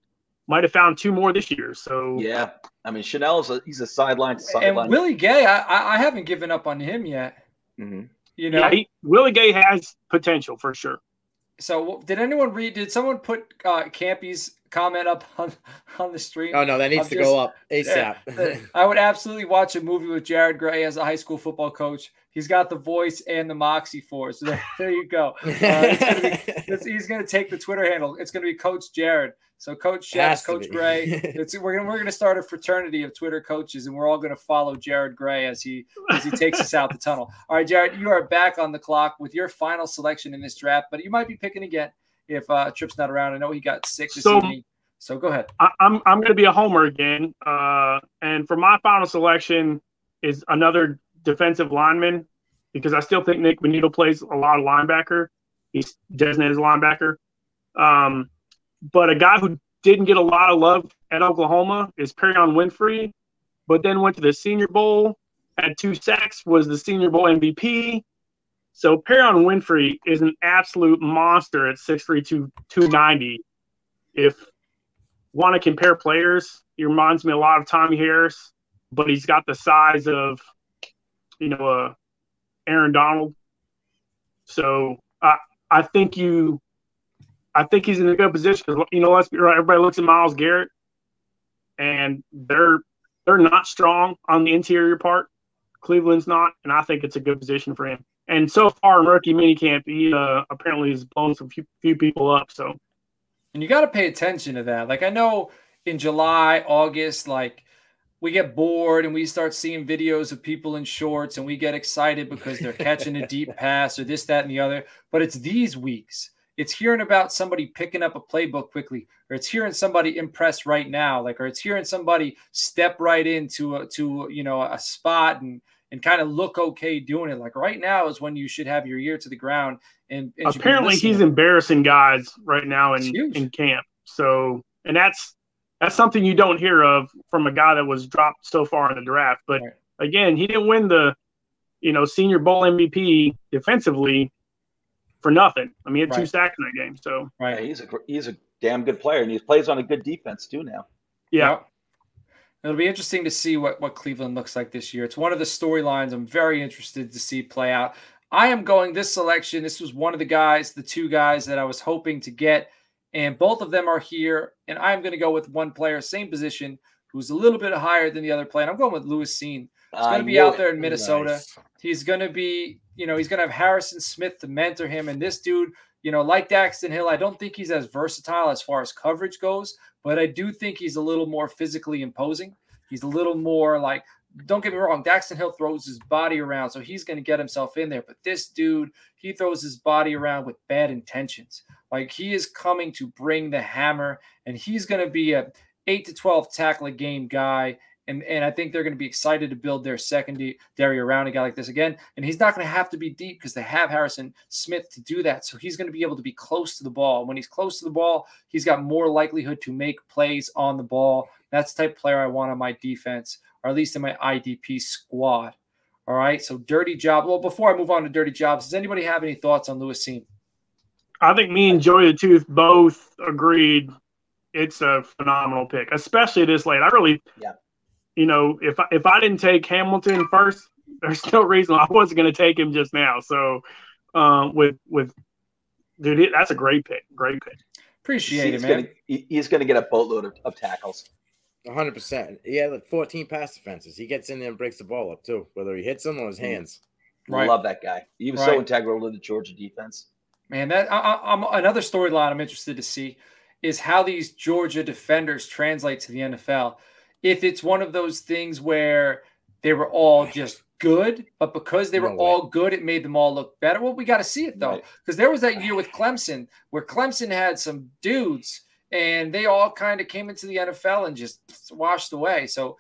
might have found 2 more this year. So, yeah. I mean, he's a sideline to sideline. And Willie Gay, I haven't given up on him yet. Mm-hmm. You know, yeah, Willie Gay has potential for sure. So, did someone put Campy's comment up on the stream? Oh, no, that needs to go up ASAP. I would absolutely watch a movie with Jared Gray as a high school football coach. He's got the voice and the moxie for it. So, there you go. He's going to take the Twitter handle. It's going to be Coach Jared. So, Coach Shep, Coach Gray. We're going to start a fraternity of Twitter coaches, and we're all going to follow Jared Gray as he takes us out the tunnel. All right, Jared, you are back on the clock with your final selection in this draft, but you might be picking again if Tripp's not around. I know he got sick this evening. So go ahead. I'm going to be a homer again, and for my final selection is another defensive lineman because I still think Nik Bonitto plays a lot of linebacker. He's designated as a linebacker. But a guy who didn't get a lot of love at Oklahoma is Perrion Winfrey, but then went to the Senior Bowl, had 2 sacks, was the Senior Bowl MVP. So Perrion Winfrey is an absolute monster at 6'3", 290. If want to compare players, he reminds me a lot of Tommy Harris, but he's got the size of, you know, Aaron Donald. So I think he's in a good position because, you know, let's be right. Everybody looks at Myles Garrett, and they're not strong on the interior part. Cleveland's not, and I think it's a good position for him. And so far in rookie minicamp, he apparently has blown some few people up. So, and you got to pay attention to that. Like I know in July, August, like we get bored and we start seeing videos of people in shorts, and we get excited because they're catching a deep pass or this, that, and the other. But it's these weeks. It's hearing about somebody picking up a playbook quickly, or it's hearing somebody impress right now, like, or it's hearing somebody step right into a spot and kind of look okay doing it. Like right now is when you should have your ear to the ground. And apparently he's embarrassing guys right now in camp. So, and that's something you don't hear of from a guy that was dropped so far in the draft. But right. Again, he didn't win the, you know, Senior Bowl MVP defensively for nothing. I mean, he had 2 sacks in that game. So right, yeah, he's a damn good player, and he plays on a good defense too now. Yeah. It'll be interesting to see what Cleveland looks like this year. It's one of the storylines I'm very interested to see play out. I am going this selection. This was one of the guys, the 2 guys that I was hoping to get, and both of them are here. And I'm going to go with one player, same position, who's a little bit higher than the other player. And I'm going with Lewis Cine. He's going to be out there in Minnesota. Nice. He's going to be, you know, he's going to have Harrison Smith to mentor him. And this dude, you know, like Daxton Hill, I don't think he's as versatile as far as coverage goes, but I do think he's a little more physically imposing. He's a little more like, don't get me wrong, Daxton Hill throws his body around, so he's going to get himself in there. But this dude, he throws his body around with bad intentions. Like, he is coming to bring the hammer, and he's going to be a 8 to 12 tackle a game guy. And I think they're going to be excited to build their secondary around a guy like this again. And he's not going to have to be deep because they have Harrison Smith to do that. So he's going to be able to be close to the ball. When he's close to the ball, he's got more likelihood to make plays on the ball. That's the type of player I want on my defense, or at least in my IDP squad. All right, so dirty job. Well, before I move on to dirty jobs, does anybody have any thoughts on Lewis Cine? I think me and Joey the Tooth both agreed it's a phenomenal pick, especially this late. I really You know, if I didn't take Hamilton first, there's no reason I wasn't going to take him just now. So, dude, that's a great pick. Great pick. Appreciate it, man. He's going to get a boatload of tackles. 100%. He had like 14 pass defenses. He gets in there and breaks the ball up too, whether he hits them or his hands. Right. Love that guy. He was so integral to the Georgia defense. Man, I'm another storyline I'm interested to see is how these Georgia defenders translate to the NFL. If it's one of those things where they were all just good, but because they were all good, it made them all look better. Well, we got to see it, though, because there was that year with Clemson where Clemson had some dudes and they all kind of came into the NFL and just washed away. So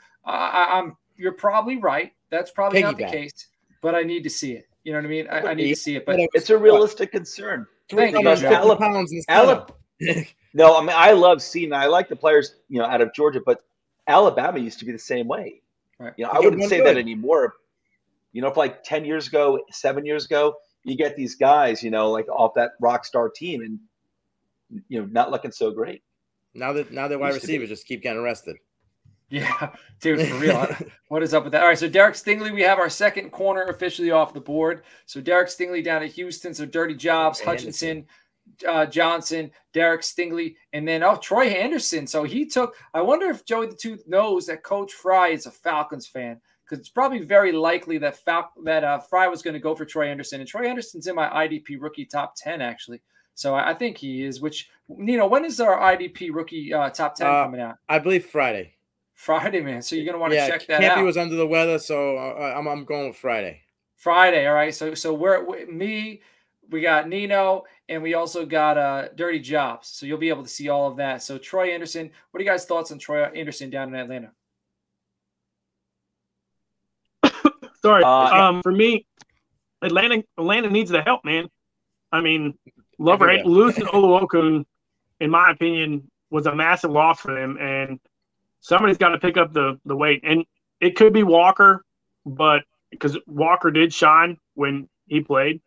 you're probably right. That's probably not the case, but I need to see it. You know what I mean? I need to see it. But it's a realistic concern. Thank you, No, I mean, I love Cine. I like the players, you know, out of Georgia, but Alabama used to be the same way. Right. You know, I wouldn't say that anymore. You know, if like 10 years ago, 7 years ago, you get these guys, you know, like off that rock star team and, you know, not looking so great. Now that wide receivers just keep getting arrested. Yeah, dude, for real. What is up with that? All right, so Derek Stingley, we have our second corner officially off the board. So Derek Stingley down at Houston. So dirty jobs, Hutchinson, Johnson, Derek Stingley, and then Troy Andersen. So he took. I wonder if Joey the Tooth knows that Coach Fry is a Falcons fan, because it's probably very likely that Fry was going to go for Troy Andersen, and Troy Anderson's in my IDP rookie top 10 actually. So I think he is. Which, Nino, when is our IDP rookie top 10 coming out? I believe Friday. Friday, man. So you're going to want to check that out. Campy was under the weather, so I'm going with Friday. Friday, all right. So we're me. We got Nino, and we also got Dirty Jobs. So you'll be able to see all of that. So Troy Andersen, what are you guys' thoughts on Troy Andersen down in Atlanta? Sorry. For me, Atlanta needs the help, man. I mean, losing Oluokun, in my opinion, was a massive loss for them. And somebody's got to pick up the weight. And it could be Walker, but because Walker did shine when he played.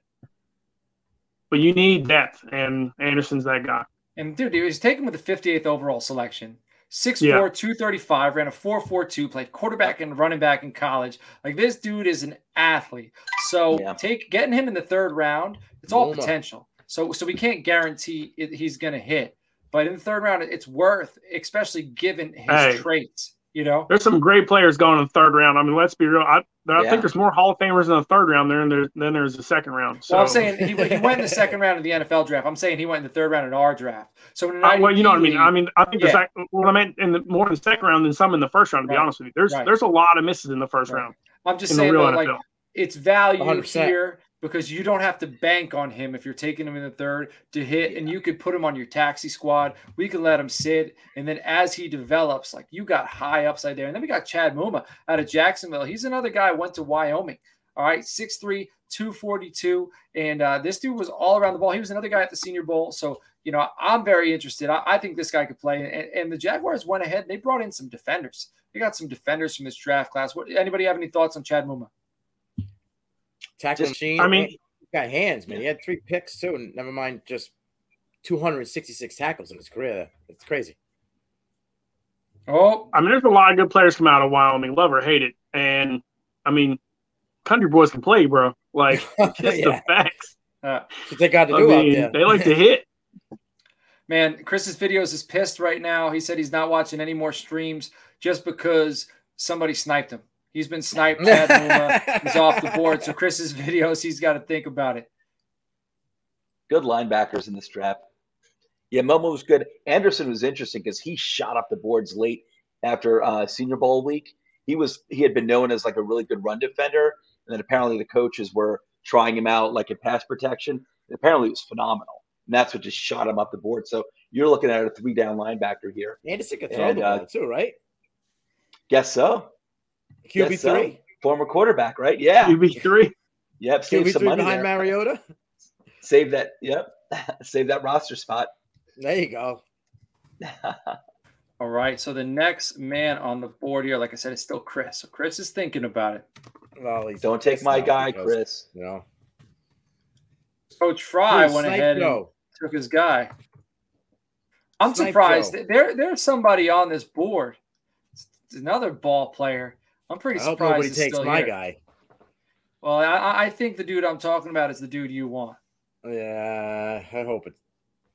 But you need depth, and Anderson's that guy. And, dude, he was taken with the 58th overall selection. 6'4", 235, ran a 4.42, played quarterback and running back in college. Like, this dude is an athlete. So getting him in the third round, it's all potential. So we can't guarantee he's going to hit. But in the third round, it's worth, especially given his traits, you know? There's some great players going in the third round. I mean, let's be real. I think there's more Hall of Famers in the third round than there's the second round. So. Well, I'm saying he went in the second round of the NFL draft. I'm saying he went in the third round in our draft. So you know what I mean. I mean, I think more in the second round than some in the first round. To be honest with you, there's a lot of misses in the first round. I'm just saying, though, like, it's value 100%. Here because you don't have to bank on him if you're taking him in the third to hit, and you could put him on your taxi squad. We could let him sit, and then as he develops, like, you got high upside there. And then we got Chad Muma out of Jacksonville. He's another guy who went to Wyoming. All right, 6'3", 242, and this dude was all around the ball. He was another guy at the Senior Bowl, so you know I'm very interested. I think this guy could play, and the Jaguars went ahead. And they brought in some defenders. They got some defenders from this draft class. Anybody have any thoughts on Chad Muma? Tackle machine. I mean, he got hands, man. He had 3 picks too, and never mind just 266 tackles in his career. It's crazy. Oh, I mean, there's a lot of good players come out of Wyoming. Love or hate it, and I mean. Country boys can play, bro. Like, just the facts. What they got to do out there. They like to hit. Man, Chris's videos is pissed right now. He said he's not watching any more streams just because somebody sniped him. He's been sniped. He's off the board. So Chris's videos, he's got to think about it. Good linebackers in this draft. Yeah, Momo was good. Andersen was interesting because he shot up the boards late. after Senior Bowl week. He had been known as like a really good run defender, and then apparently the coaches were trying him out like in pass protection. And apparently it was phenomenal, and that's what just shot him up the board. So you're looking at a 3-down linebacker here. Andersen could throw the ball too, right? Guess so. QB3, so. Former quarterback, right? Yeah, QB3. Yep, save some money behind there. Mariota. Save that. Yep, save that roster spot. There you go. All right. So the next man on the board here, like I said, is still Chris. So Chris is thinking about it. Well, don't take my guy, Chris. No. Coach Fry went ahead and took his guy. I'm surprised. There's somebody on this board. It's another ball player. I'm pretty surprised. I hope nobody takes my guy. Well, I think the dude I'm talking about is the dude you want. Yeah, I hope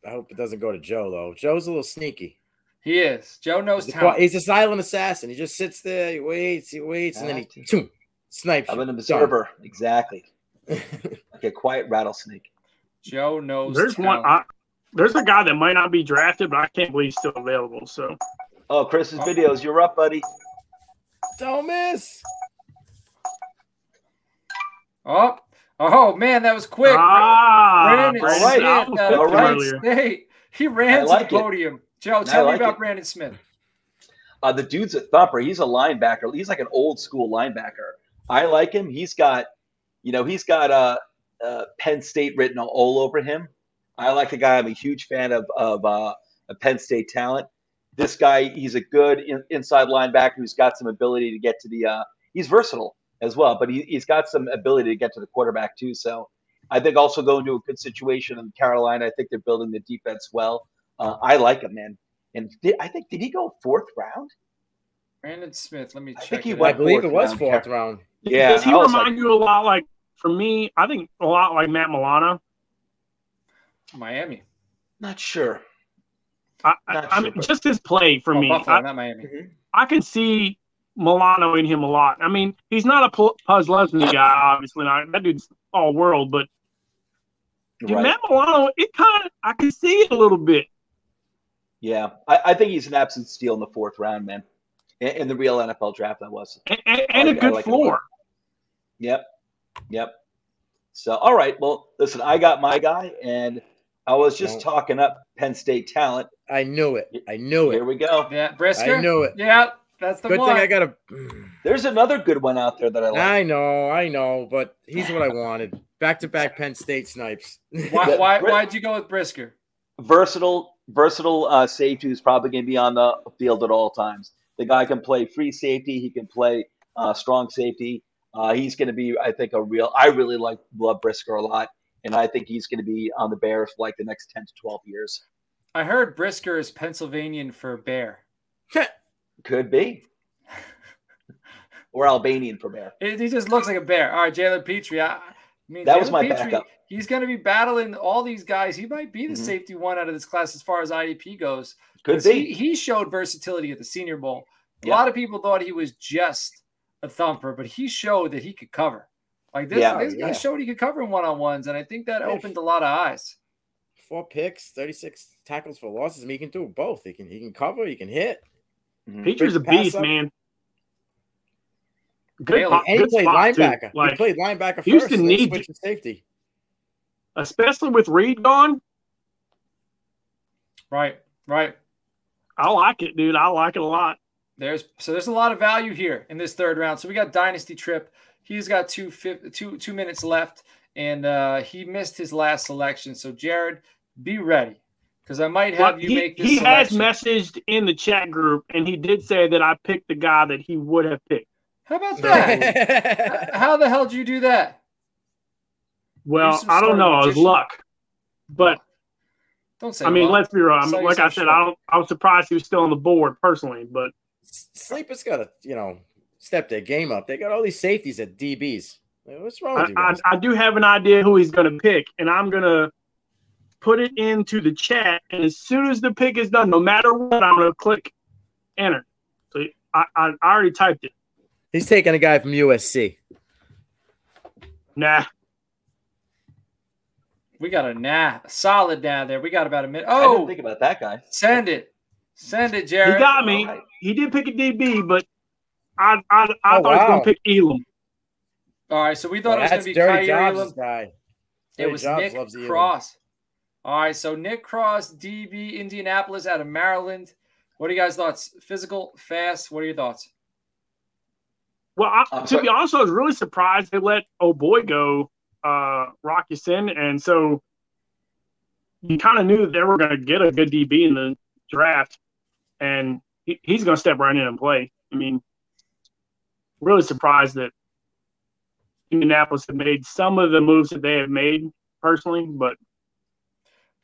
it doesn't go to Joe, though. Joe's a little sneaky. He is. Joe knows talent. He's a silent assassin. He just sits there, he waits, and then he snipes. I'm an observer. Done. Exactly. Like a quiet rattlesnake. Joe knows talent. There's a guy that might not be drafted, but I can't believe he's still available. So. Oh, Chris's videos. You're up, buddy. Don't miss. Oh, man, that was quick. Brandon Smith. He ran to the podium. Joe, tell me about Brandon Smith. The dude's a thumper. He's a linebacker. He's like an old school linebacker. I like him. He's got Penn State written all over him. I like the guy. I'm a huge fan of Penn State talent. This guy, he's a good inside linebacker who's got some ability to get to the he's versatile as well, but he's got some ability to get to the quarterback too. So I think also going to a good situation in Carolina. I think they're building the defense well. I like him, man. And did he go 4th round? Brandon Smith, let me check. I think I believe it was 4th round. Yeah. Does he remind you a lot like, for me, I think a lot like Matt Milano? Miami. Not sure. I mean, just his play for me. Buffalo, not Miami. I can see Milano in him a lot. I mean, he's not a Puz Leslie guy, obviously not. That dude's all world, but dude, Matt Milano, I can see it a little bit. Yeah, I think he's an absolute steal in the 4th round, man. In the real NFL draft, that was. And a good floor. Yep. So, all right. Well, listen, I got my guy, and I was just talking up Penn State talent. I knew it. Here we go. Yeah, Brisker. I knew it. Yeah, that's the good one. Good thing I got a – There's another good one out there that I like. I know, but he's what I wanted. Back-to-back Penn State snipes. Why'd you go with Brisker? Versatile safety who's probably going to be on the field at all times. The guy can play free safety. He can play strong safety. He's going to be, I think, I really love Brisker a lot, and I think he's going to be on the Bears for like the next 10 to 12 years. I heard Brisker is Pennsylvanian for bear. Could be. Or Albanian for bear. He just looks like a bear. All right, Jalen Petrie. That was my backup. He's going to be battling all these guys. He might be the safety one out of this class as far as IDP goes. Could be. He showed versatility at the Senior Bowl. A lot of people thought he was just a thumper, but he showed that he could cover. Like this guy showed he could cover in one-on-ones, and I think that opened a lot of eyes. 4 picks, 36 tackles for losses. I mean, he can do both. He can cover. He can hit. Petrie's a beast, man. Good linebacker. He played linebacker first. Houston needs safety, especially with Reed gone. Right. I like it, dude. I like it a lot. There's a lot of value here in this 3rd round. So we got Dynasty Trip. He's got 2 minutes left, and he missed his last selection. So Jared, be ready, because I might have make this. He selection. Has messaged in the chat group, and he did say that I picked the guy that he would have picked. How about that? How the hell did you do that? Well, I don't know. It was luck, but don't say. I mean, let's be real. Like I said, I was surprised he was still on the board personally, but Sleeper's got to, step their game up. They got all these safeties at DBs. What's wrong with you guys? I do have an idea who he's going to pick, and I'm going to put it into the chat. And as soon as the pick is done, no matter what, I'm going to click enter. So I already typed it. He's taking a guy from USC. Nah. We got a solid nah there. We got about a minute. Oh, I didn't think about that guy. Send it. Send it, Jared. He got me. Right. He did pick a DB, but I thought he was going to pick Elam. All right, so we thought it was going to be Kyrie Elam. It was Nick Cross. All right, so Nick Cross, DB, Indianapolis out of Maryland. What are you guys' thoughts? Physical, fast, what are your thoughts? Well, to be honest, I was really surprised they let Boye go, Rocky Sin, and so you kind of knew they were going to get a good DB in the draft, and he's going to step right in and play. I mean, really surprised that Indianapolis have made some of the moves that they have made personally, but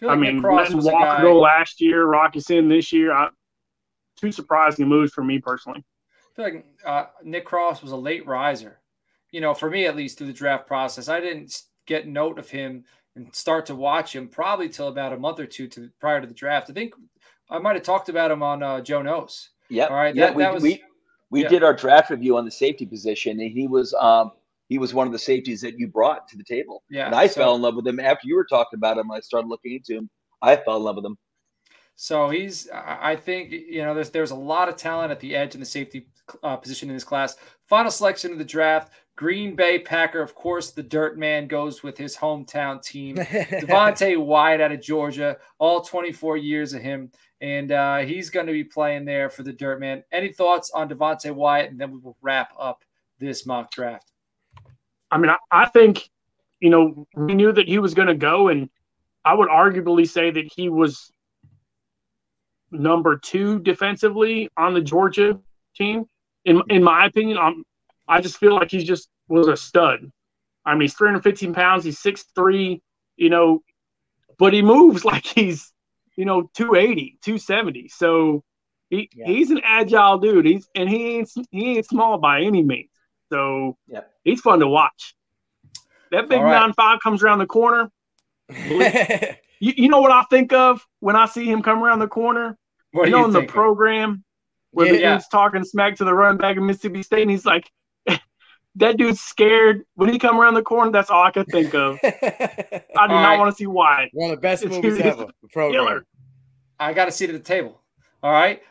I mean, letting Walker go last year, Rocky Sin this year. Two surprising moves for me personally. I feel like Nick Cross was a late riser, you know, for me at least through the draft process. I didn't get note of him and start to watch him probably till about a month or two prior to the draft. I think I might have talked about him on Joe Knows. Yeah. All right. Yeah, we did our draft review on the safety position, and he was one of the safeties that you brought to the table. Yeah, and I fell in love with him after you were talking about him. I started looking into him. I fell in love with him. So I think, you know, there's a lot of talent at the edge in the safety position in this class. Final selection of the draft, Green Bay Packer. Of course, the dirt man goes with his hometown team, Devontae Wyatt out of Georgia, all 24 years of him. And he's going to be playing there for the dirt man. Any thoughts on Devontae Wyatt? And then we will wrap up this mock draft. I mean, I think, you know, we knew that he was going to go, and I would arguably say that he was number two defensively on the Georgia team. In my opinion, I just feel like he just was a stud. I mean, he's 315 pounds. He's 6'3", you know, but he moves like he's, you know, 280, 270. So he's an agile dude. He ain't small by any means. So he's fun to watch. That big 9'5" comes around the corner. You know what I think of when I see him come around the corner? What you know, in the program where the dude's talking smack to the running back of Mississippi State, and he's like, that dude's scared. When he come around the corner, that's all I could think of. I do not want to see Wyatt. One of the best movies ever. The program. I got a seat at the table. All right.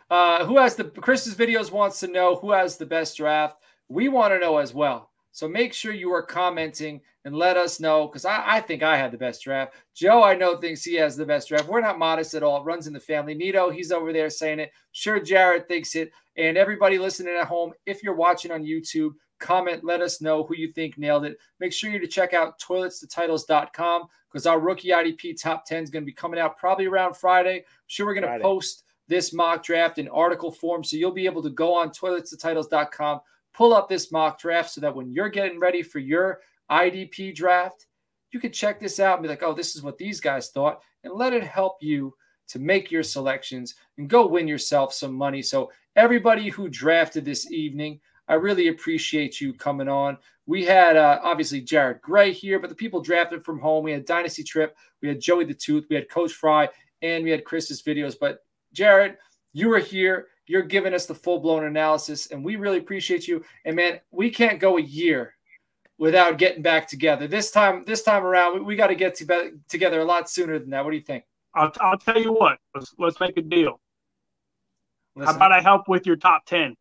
Who has the – Chris's Videos wants to know who has the best draft. We want to know as well. So make sure you are commenting and let us know, because I think I had the best draft. Joe, I know, thinks he has the best draft. We're not modest at all. It runs in the family. Nito, he's over there saying it. Sure, Jared thinks it. And everybody listening at home, if you're watching on YouTube, comment, let us know who you think nailed it. Make sure you to check out toiletstotitles.com, because our rookie IDP top 10 is going to be coming out probably around Friday. I'm sure we're going to post this mock draft in article form, so you'll be able to go on toiletstotitles.com, pull up this mock draft so that when you're getting ready for your IDP draft, you can check this out and be like, oh, this is what these guys thought, and let it help you to make your selections and go win yourself some money. So everybody who drafted this evening, I really appreciate you coming on. We had obviously Jared Gray here, but the people drafted from home. We had Dynasty Trip. We had Joey the Tooth. We had Coach Fry, and we had Chris's Videos. But Jared, you were here. You're giving us the full-blown analysis, and we really appreciate you. And, man, we can't go a year without getting back together. This time around, we got to get together a lot sooner than that. What do you think? I'll tell you what. Let's make a deal. Listen, how about I help with your top 10?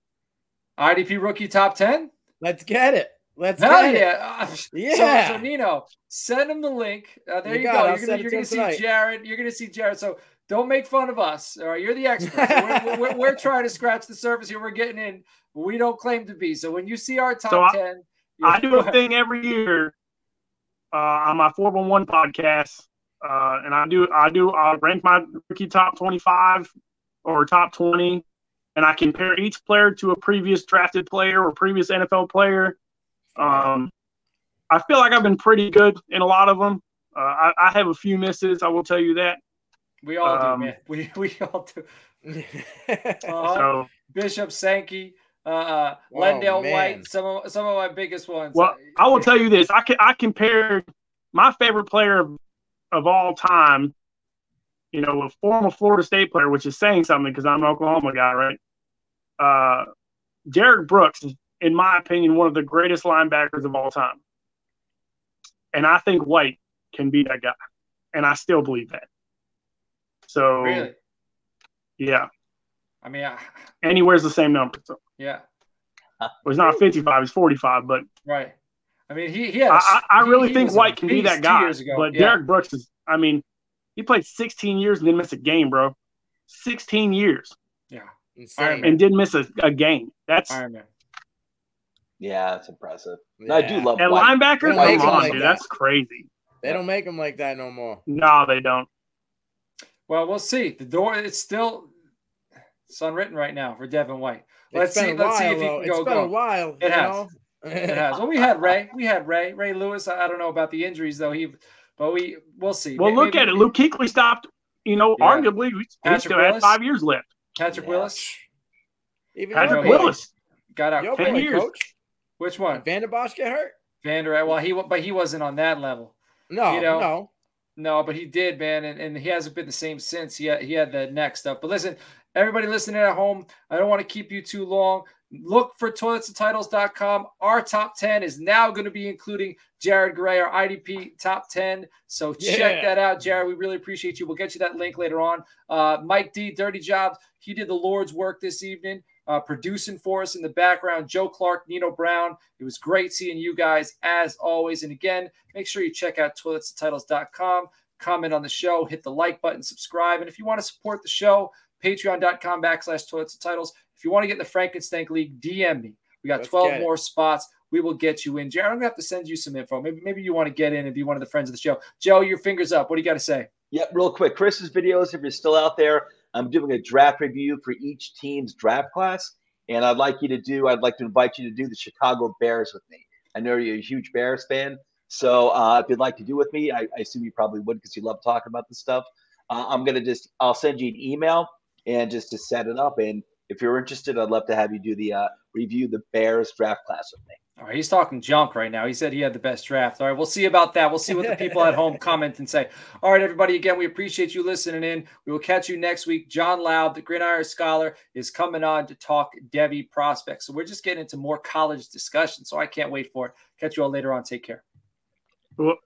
IDP rookie top 10? Let's get it. Let's get it. Yeah. So, Nino, send him the link. There you go. You're going to see Jared. You're going to see Jared. So, don't make fun of us. All right, you're the expert. We're trying to scratch the surface here. We're getting in. We don't claim to be. So when you see our top 10, I do a thing every year on my 411 podcast, and I rank my rookie top 25 or top 20, and I compare each player to a previous drafted player or previous NFL player. I feel like I've been pretty good in a lot of them. I have a few misses. I will tell you that. We all do, man. We all do. So, Bishop Sankey, Lendell White, some of my biggest ones. Well, I will tell you this. I compared my favorite player of all time, you know, a former Florida State player, which is saying something because I'm an Oklahoma guy, right? Derrick Brooks, in my opinion, one of the greatest linebackers of all time. And I think White can be that guy. And I still believe that. So, really? Yeah. I mean, and he wears the same number. So. Yeah. Well, it's not 55; it's 45. But right. I mean, I really think White can be that guy. But yeah. Derrick Brooks is. I mean, he played 16 years and didn't miss a game, bro. 16 years. Yeah. Insane. And didn't miss a game. That's. Yeah, that's impressive. Yeah. I do love and White. Linebacker. Come on, like dude, that's crazy. They don't make them like that no more. No, they don't. Well, we'll see. The door it's still it's unwritten right now for Devin White. Let's see if he can go. It's been a while. It has. Well, we had Ray. Ray Lewis. I don't know about the injuries though. We'll see. Well, maybe. Luke Kuechly stopped. You know, arguably he still had 5 years left. Patrick Willis. Patrick Willis got out 10 years. Coach? Which one? Did Van Der Bosch get hurt? Well, he wasn't on that level. No, but he did, man, and he hasn't been the same since. He had the neck stuff. But listen, everybody listening at home, I don't want to keep you too long. Look for toiletstotitles.com. Our top 10 is now going to be including Jared Gray, our IDP top 10. So check that out, Jared. We really appreciate you. We'll get you that link later on. Mike D, Dirty Jobs, he did the Lord's work this evening. Producing for us in the background, Joe Clark, Nino Brown. It was great seeing you guys as always. And again, make sure you check out toiletstotitles.com, comment on the show, hit the like button, subscribe. And if you want to support the show, patreon.com/toiletstotitles. If you want to get in the Frankenstank League, DM me. We got 12 more spots. We will get you in. Jared, I'm going to have to send you some info. Maybe you want to get in and be one of the friends of the show. Joe, your finger's up. What do you got to say? Yep, real quick. Chris's videos, if you're still out there, I'm doing a draft review for each team's draft class, and I'd like to invite you to do the Chicago Bears with me. I know you're a huge Bears fan, so if you'd like to do with me, I assume you probably would because you love talking about this stuff. I'll send you an email and just to set it up, and if you're interested, I'd love to have you do the review the Bears draft class with me. All right, he's talking junk right now. He said he had the best draft. All right, we'll see about that. We'll see what the people at home comment and say. All right, everybody, again, we appreciate you listening in. We will catch you next week. John Loud, the Gridiron Scholar, is coming on to talk Devy prospects. So we're just getting into more college discussion, so I can't wait for it. Catch you all later on. Take care. Well-